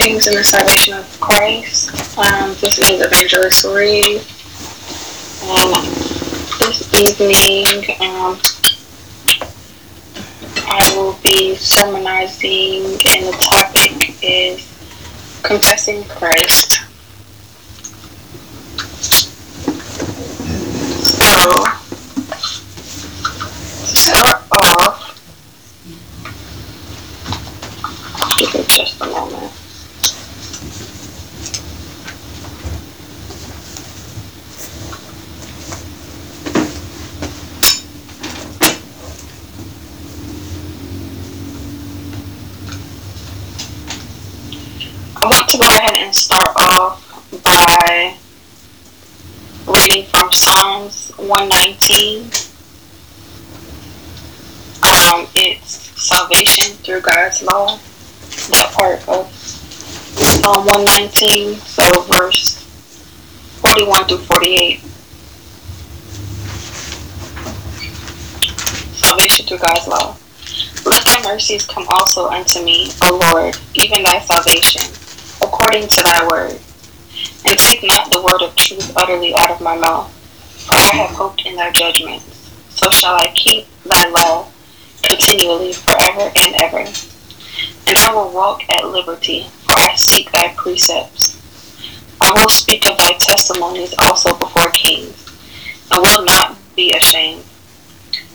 Greetings in the salvation of Christ. This is Evangelist Reed. This evening I will be sermonizing, and the topic is confessing Christ. So, to start off, give me just a moment. And start off by reading from Psalms 119. It's salvation through God's law, that part of Psalm 119, so verse 41 through 48. Salvation through God's law. Let thy mercies come also unto me, O Lord, even thy salvation, according to thy word. And take not the word of truth utterly out of my mouth, for I have hoped in thy judgments. So shall I keep thy law continually forever and ever. And I will walk at liberty, for I seek thy precepts. I will speak of thy testimonies also before kings, and will not be ashamed.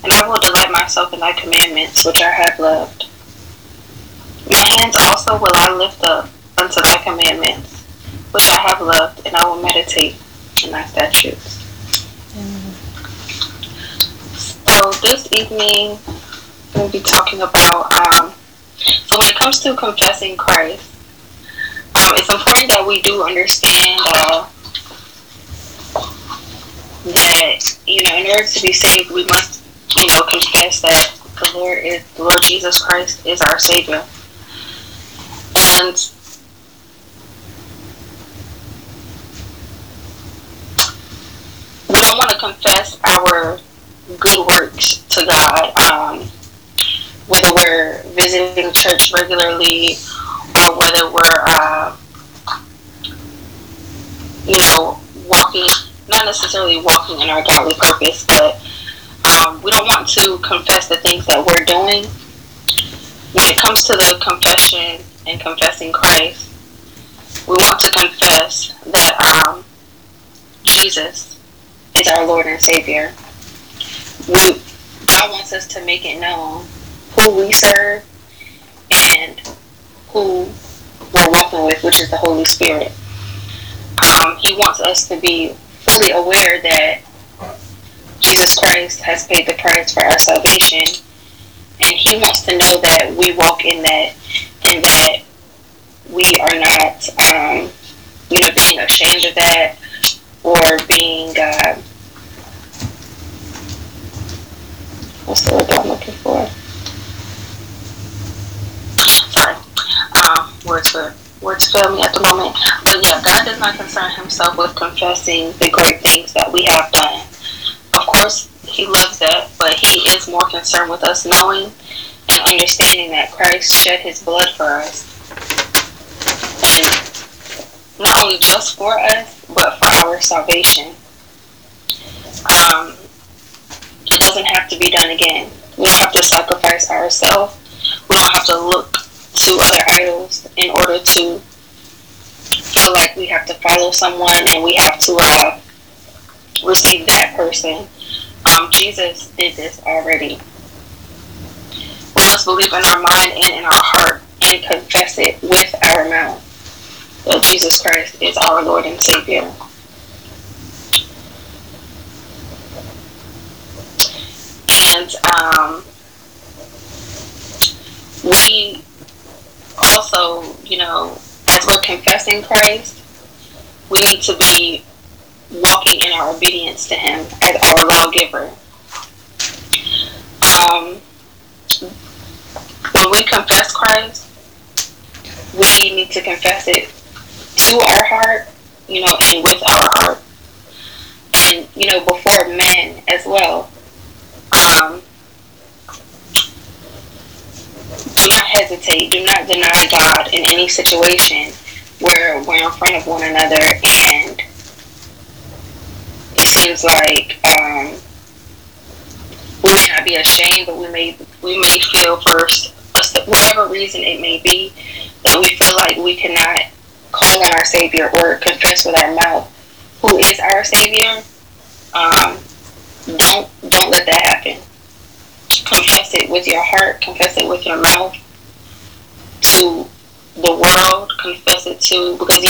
And I will delight myself in thy commandments, which I have loved. My hands also will I lift up unto thy commandments, which I have loved, and I will meditate in thy statutes. So this evening, we'll be talking about, so when it comes to confessing Christ, it's important that we do understand that, in order to be saved, we must, confess that the Lord Jesus Christ is our Savior. And want to confess our good works to God, whether we're visiting church regularly or whether we're, not necessarily walking in our godly purpose, but we don't want to confess the things that we're doing. When it comes to the confession and confessing Christ, we want to confess that Jesus is our Lord and Savior. God wants us to make it known who we serve and who we're walking with, which is the Holy Spirit. He wants us to be fully aware that Jesus Christ has paid the price for our salvation, and He wants to know that we walk in that, and that we are not, being ashamed of that, or being, what's the word that I'm looking for? Sorry, words fail me at the moment. But yeah, God does not concern Himself with confessing the great things that we have done. Of course, He loves that, but He is more concerned with us knowing and understanding that Christ shed His blood for us. And not only just for us, but for our salvation. It doesn't have to be done again. We don't have to sacrifice ourselves. We don't have to look to other idols in order to feel like we have to follow someone and we have to receive that person. Jesus did this already. We must believe in our mind and in our heart and confess it with our mouth that Jesus Christ is our Lord and Savior. And we also, as we're confessing Christ, we need to be walking in our obedience to Him as our lawgiver. When we confess Christ, we need to confess it to our heart, and with our heart, and before men as well. Do not hesitate. Do not deny God in any situation where we're in front of one another and it seems like we may not be ashamed, but we may feel first, whatever reason it may be, that we feel like we cannot call on our Savior or confess with our mouth who is our Savior. Don't let that happen. Confess it with your heart. Confess it with your mouth to the world. Confess it to, because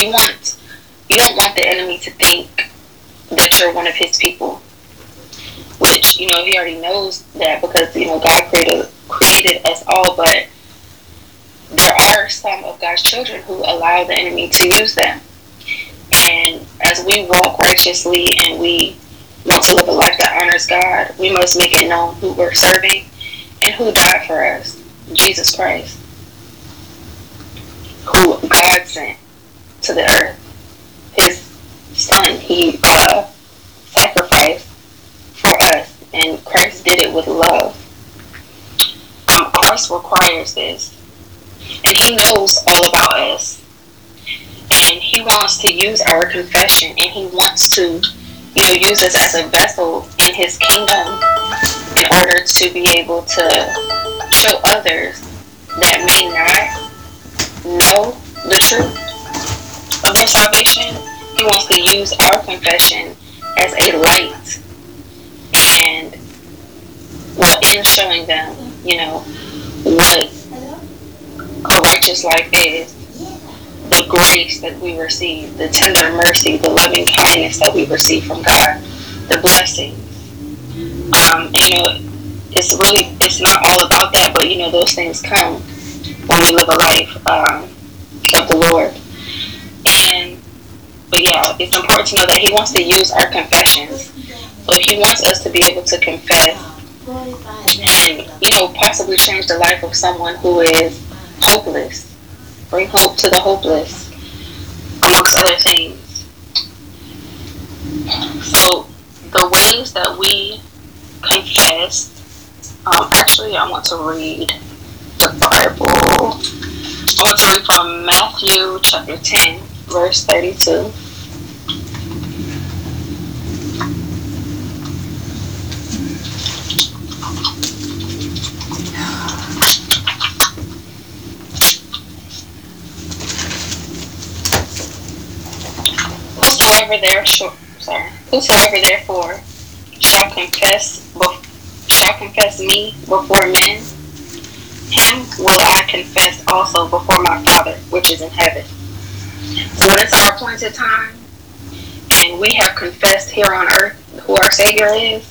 you don't want the enemy to think that you're one of his people, which, you know, he already knows that, because, you know, God created us all, but there are some of God's children who allow the enemy to use them. And as we walk righteously and we want to live a life that honors God, we must make it known who we're serving and who died for us, Jesus Christ, who God sent to the earth. His Son, he sacrificed for us, and Christ did it with love. Christ requires this, and he knows all about us, and he wants to use our confession, and he wants to, you know, use us as a vessel in his kingdom in order to be able to show others that may not know the truth of their salvation. He wants to use our confession as a light, and in showing them, you know, what a righteous life is, the grace that we receive, the tender mercy, the loving kindness that we receive from God, the blessings. You know, it's not all about that, but, you know, those things come when we live a life of the Lord. But yeah, it's important to know that he wants to use our confessions. So he wants us to be able to confess and, you know, possibly change the life of someone who is hopeless. Bring hope to the hopeless, amongst other things. So the ways that we confess, actually I want to read the Bible. I want to read from Matthew chapter 10. Verse 32. Whosoever therefore shall confess me before men, him will I confess also before my Father which is in heaven. So when it's our appointed time, and we have confessed here on earth who our Savior is,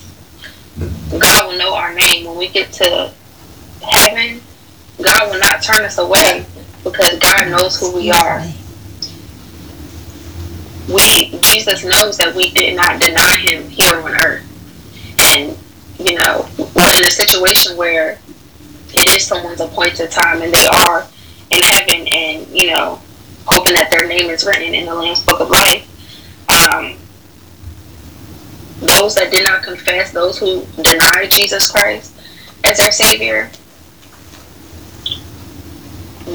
God will know our name. When we get to heaven, God will not turn us away, because God knows who we are. Jesus knows that we did not deny him here on earth. And, you know, we're in a situation where it is someone's appointed time, and they are in heaven, and, you know, hoping that their name is written in the Lamb's Book of Life. Those that did not confess, those who denied Jesus Christ as their Savior,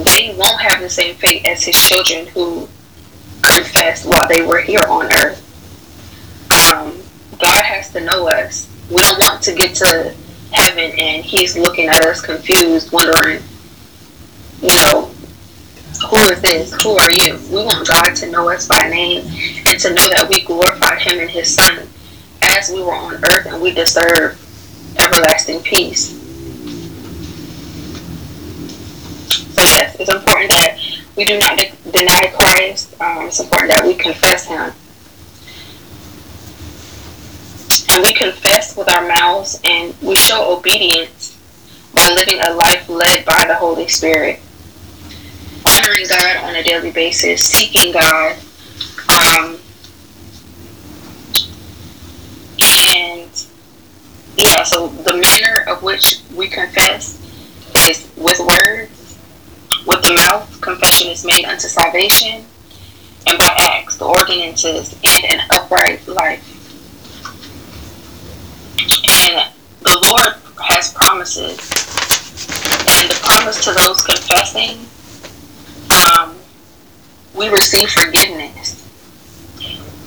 they won't have the same fate as his children who confessed while they were here on earth. God has to know us. We don't want to get to heaven and he's looking at us confused, wondering, you know, who is this? Who are you? We want God to know us by name, and to know that we glorified him and his Son as we were on earth, and we deserve everlasting peace. So yes, it's important that we do not deny Christ. It's important that we confess him. And we confess with our mouths, and we show obedience by living a life led by the Holy Spirit. Honoring God on a daily basis, seeking God, and yeah, so the manner of which we confess is with words, with the mouth, confession is made unto salvation, and by acts, the ordinances, and an upright life. And the Lord has promises, and the promise comes to those confessing, we receive forgiveness.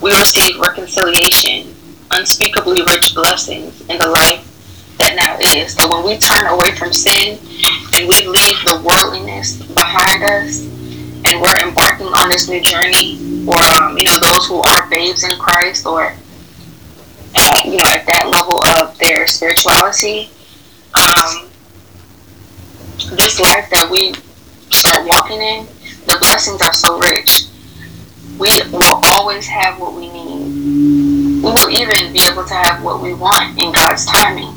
We receive reconciliation, unspeakably rich blessings in the life that now is. So when we turn away from sin and we leave the worldliness behind us, and we're embarking on this new journey, or those who are babes in Christ, or at that level of their spirituality, this life that we start walking in, the blessings are so rich. We will always have what we need. We will even be able to have what we want in God's timing.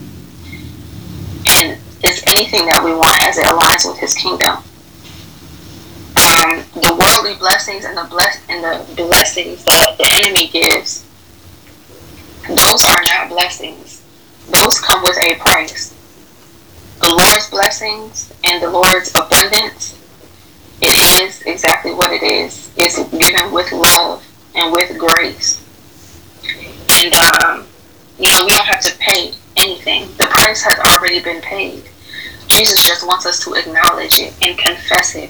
And it's anything that we want as it aligns with His kingdom. The worldly blessings and the blessings that the enemy gives, those are not blessings. Those come with a price. The Lord's blessings and the Lord's abundance, it is exactly what it is. It's given with love and with grace. And, we don't have to pay anything. The price has already been paid. Jesus just wants us to acknowledge it and confess it.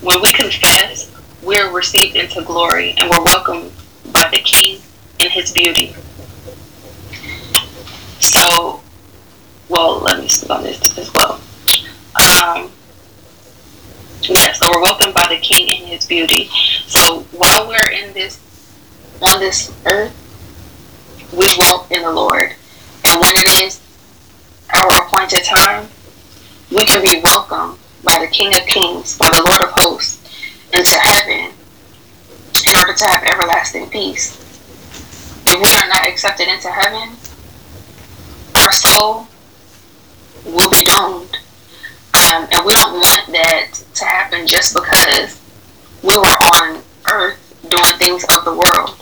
When we confess, we're received into glory and we're welcomed by the King in His beauty. So, let me speak on this as well. So we're welcomed by the King in His beauty. So while we're on this earth, we walk in the Lord. And when it is our appointed time, we can be welcomed by the King of Kings, by the Lord of Hosts, into heaven, in order to have everlasting peace. If we are not accepted into heaven, our soul will be doomed. And we don't want that to happen just because we were on earth doing things of the world.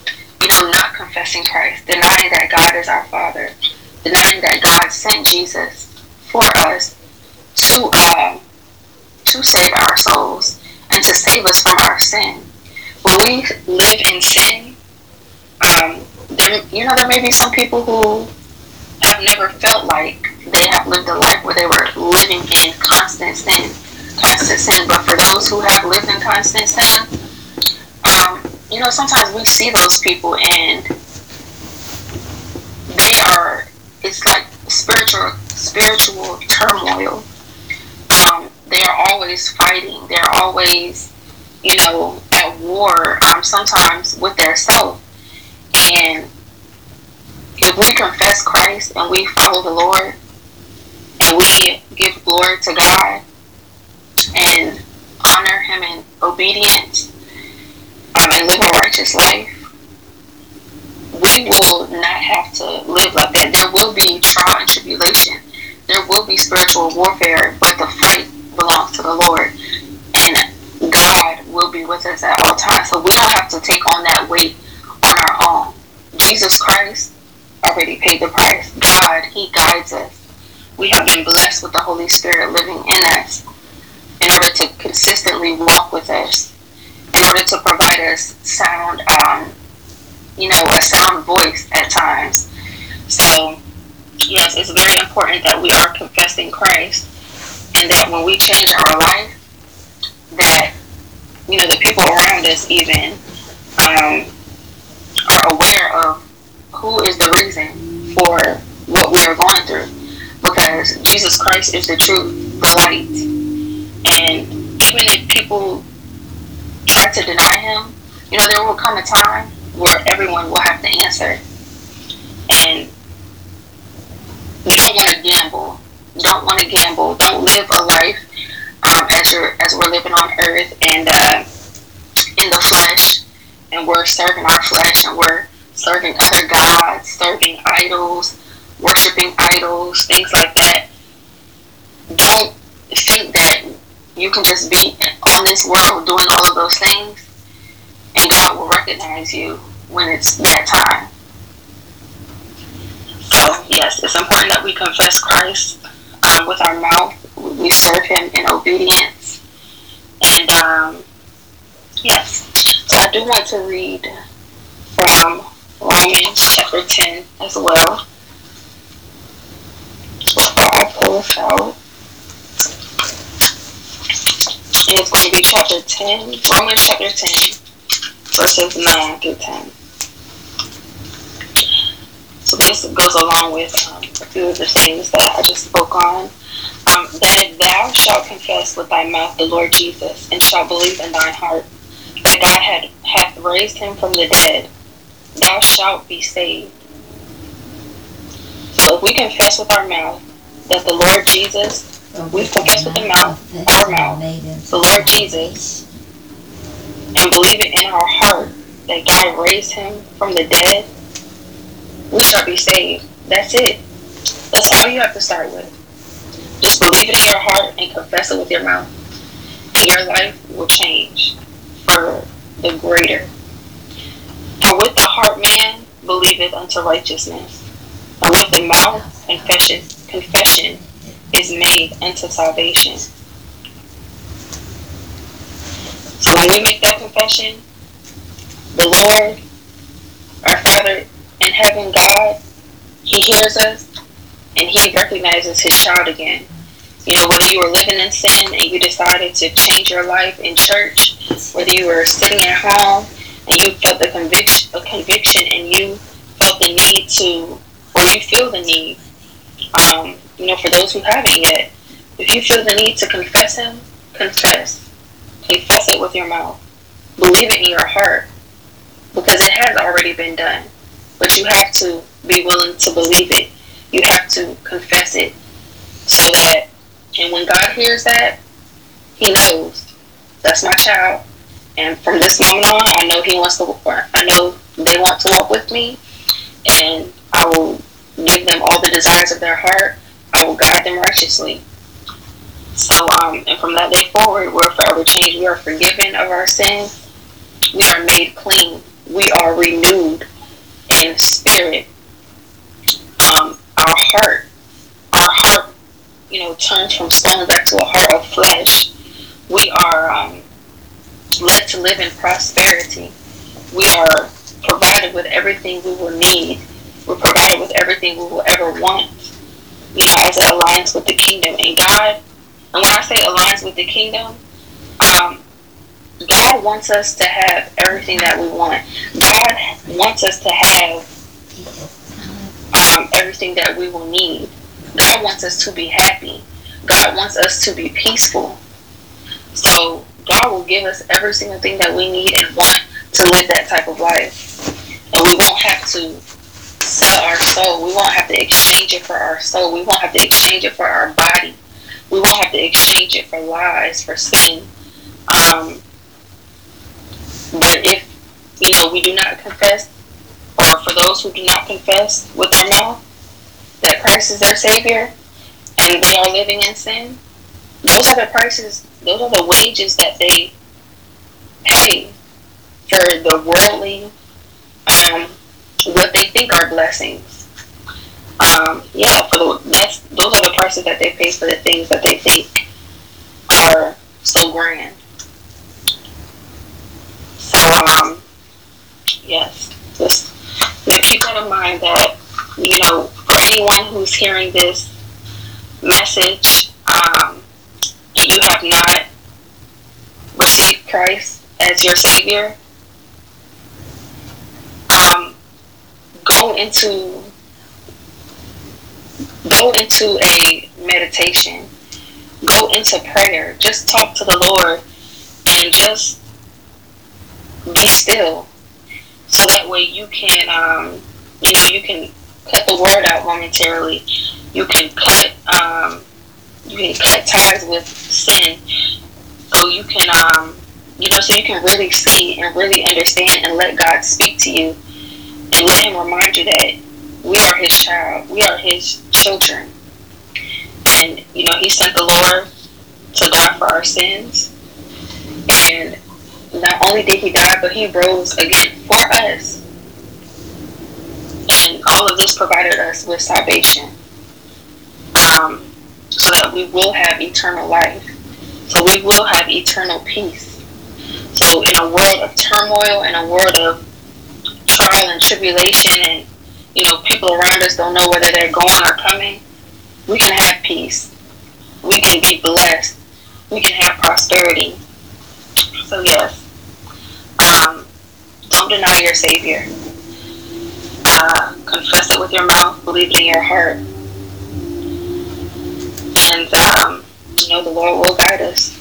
Not confessing Christ, denying that God is our Father, denying that God sent Jesus for us to save our souls and to save us from our sin. When we live in sin, there may be some people who have never felt like they have lived a life where they were living in constant sin. But for those who have lived in constant sin, sometimes we see those people and it's like spiritual turmoil. They are always fighting. They're always, at war, sometimes with their self. And if we confess Christ and we follow the Lord and we give glory to God and honor Him in obedience and live a righteous life, we will not have to live like that. There will be trial and tribulation. There will be spiritual warfare, but the fight belongs to the Lord. And God will be with us at all times. So we don't have to take on that weight on our own. Jesus Christ already paid the price. God, He guides us. We have been blessed with the Holy Spirit living in us in order to consistently walk with us, in order to provide us sound, a sound voice at times. So, yes, it's very important that we are confessing Christ, and that when we change our life, that, the people around us even are aware of who is the reason for what we are going through, because Jesus Christ is the truth, the light. And even if people try to deny Him, there will come a time where everyone will have to answer. And we don't want to gamble. Don't live a life as we're living on earth and in the flesh, and we're serving our flesh, and we're serving other gods, serving idols, worshiping idols, things like that. Don't think that you can just be on this world doing all of those things and God will recognize you when it's that time. So, yes, it's important that we confess Christ with our mouth. We serve Him in obedience. And, yes, so I do want to read from Romans chapter 10 as well. I pull from. And it's going to be chapter 10, Romans chapter 10, verses 9 through 10. So this goes along with a few of the things that I just spoke on. That if thou shalt confess with thy mouth the Lord Jesus, and shalt believe in thine heart that God hath raised him from the dead, thou shalt be saved. So if we confess with our mouth that the Lord Jesus, we confess with the mouth, our mouth, the Lord Jesus, and believe it in our heart that God raised him from the dead, we shall be saved. That's it. That's all you have to start with. Just believe it in your heart and confess it with your mouth, and your life will change for the greater. For with the heart man believeth unto righteousness, and with the mouth confession is made unto salvation. So when we make that confession, the Lord, our Father in heaven, God, he hears us, and he recognizes his child again. You know, whether you were living in sin and you decided to change your life in church, whether you were sitting at home and you felt the conviction and you felt the need to, or you feel the need, you know, for those who haven't yet, if you feel the need to confess him, confess it with your mouth. Believe it in your heart, because it has already been done. But you have to be willing to believe it. You have to confess it, so that, and when God hears that, he knows that's my child, and from this moment on, I know they want to walk with me, and I will give them all the desires of their heart. I will guide them righteously. So, and from that day forward, we're forever changed. We are forgiven of our sins. We are made clean. We are renewed in spirit. Our heart, you know, turns from stone back to a heart of flesh. We are led to live in prosperity. We are provided with everything we will need. We're provided with everything we will ever want, you know, as it aligns with the kingdom. And God, and when I say aligns with the kingdom, God wants us to have everything that we want. God wants us to have everything that we will need. God wants us to be happy. God wants us to be peaceful. So God will give us every single thing that we need and want to live that type of life. And we won't have to sell our soul. We won't have to exchange it for our soul. We won't have to exchange it for our body. We won't have to exchange it for lies, for sin. But if, you know, we do not confess, or for those who do not confess with their mouth that Christ is their Savior, and they are living in sin, those are the prices, those are the wages that they pay for the worldly, what they think are blessings. Those are the prices that they pay for the things that they think are so grand. So, yes, just keep that in mind, that, you know, for anyone who's hearing this message, and you have not received Christ as your Savior, go into a meditation, go into prayer, just talk to the Lord, and just be still, so that way you can, you know, you can cut the word out momentarily. You can cut ties with sin, so you can, you know, so you can really see and really understand, and let God speak to you, and let him remind you that we are his child, we are his children, and, you know, he sent the Lord to die for our sins, and not only did he die, but he rose again for us, and all of this provided us with salvation, so that we will have eternal life, so we will have eternal peace. So in a world of turmoil, in a world of trial and tribulation, and, you know, people around us don't know whether they're going or coming, we can have peace. We can be blessed. We can have prosperity. So yes, don't deny your Savior. Confess it with your mouth, believe it in your heart. And the Lord will guide us.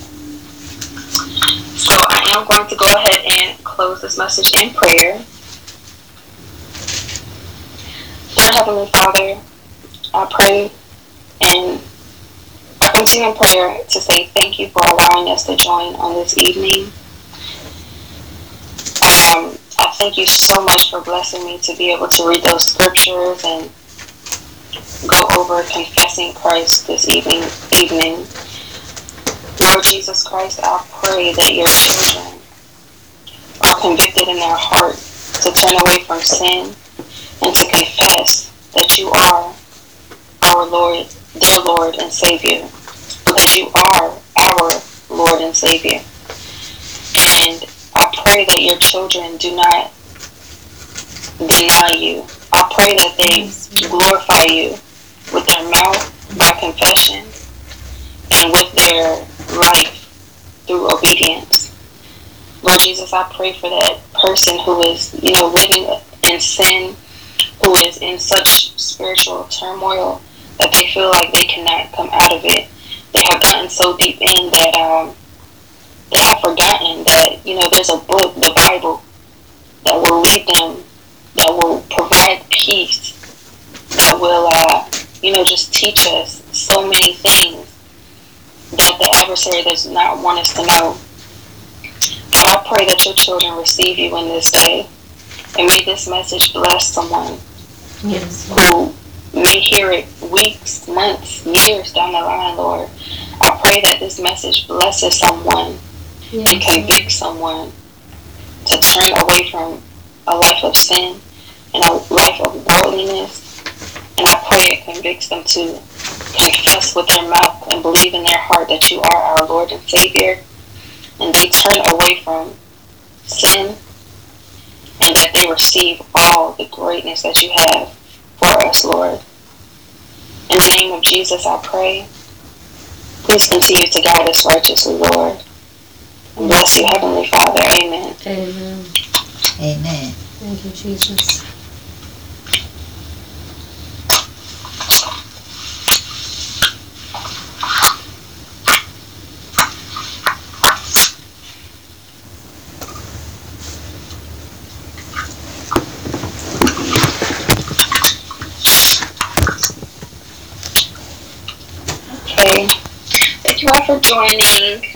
So I am going to go ahead and close this message in prayer. Dear Heavenly Father, I pray and I continue in prayer to say thank you for allowing us to join on this evening. I thank you so much for blessing me to be able to read those scriptures and go over confessing Christ this evening. Lord Jesus Christ, I pray that your children are convicted in their heart to turn away from sin and to confess that you are our Lord, their Lord and Savior, that you are our Lord and Savior. And I pray that your children do not deny you. I pray that they glorify you with their mouth by confession and with their life through obedience. Lord Jesus, I pray for that person who is, living in sin, who is in such spiritual turmoil that they feel like they cannot come out of it. They have gotten so deep in that they have forgotten that, there's a book, the Bible, that will lead them, that will provide peace, that will, just teach us so many things that the adversary does not want us to know. Lord, I pray that your children receive you in this day, and may this message bless someone who may hear it weeks, months, years down the line, Lord. I pray that this message blesses someone and convicts someone to turn away from a life of sin and a life of worldliness. And I pray it convicts them to confess with their mouth and believe in their heart that you are our Lord and Savior, and they turn away from sin, and that they receive all the greatness that you have for us, Lord. In the name of Jesus, I pray. Please continue to guide us righteously, Lord. And bless you, Heavenly Father. Amen. Amen. Amen. Thank you, Jesus. Thank you all for joining.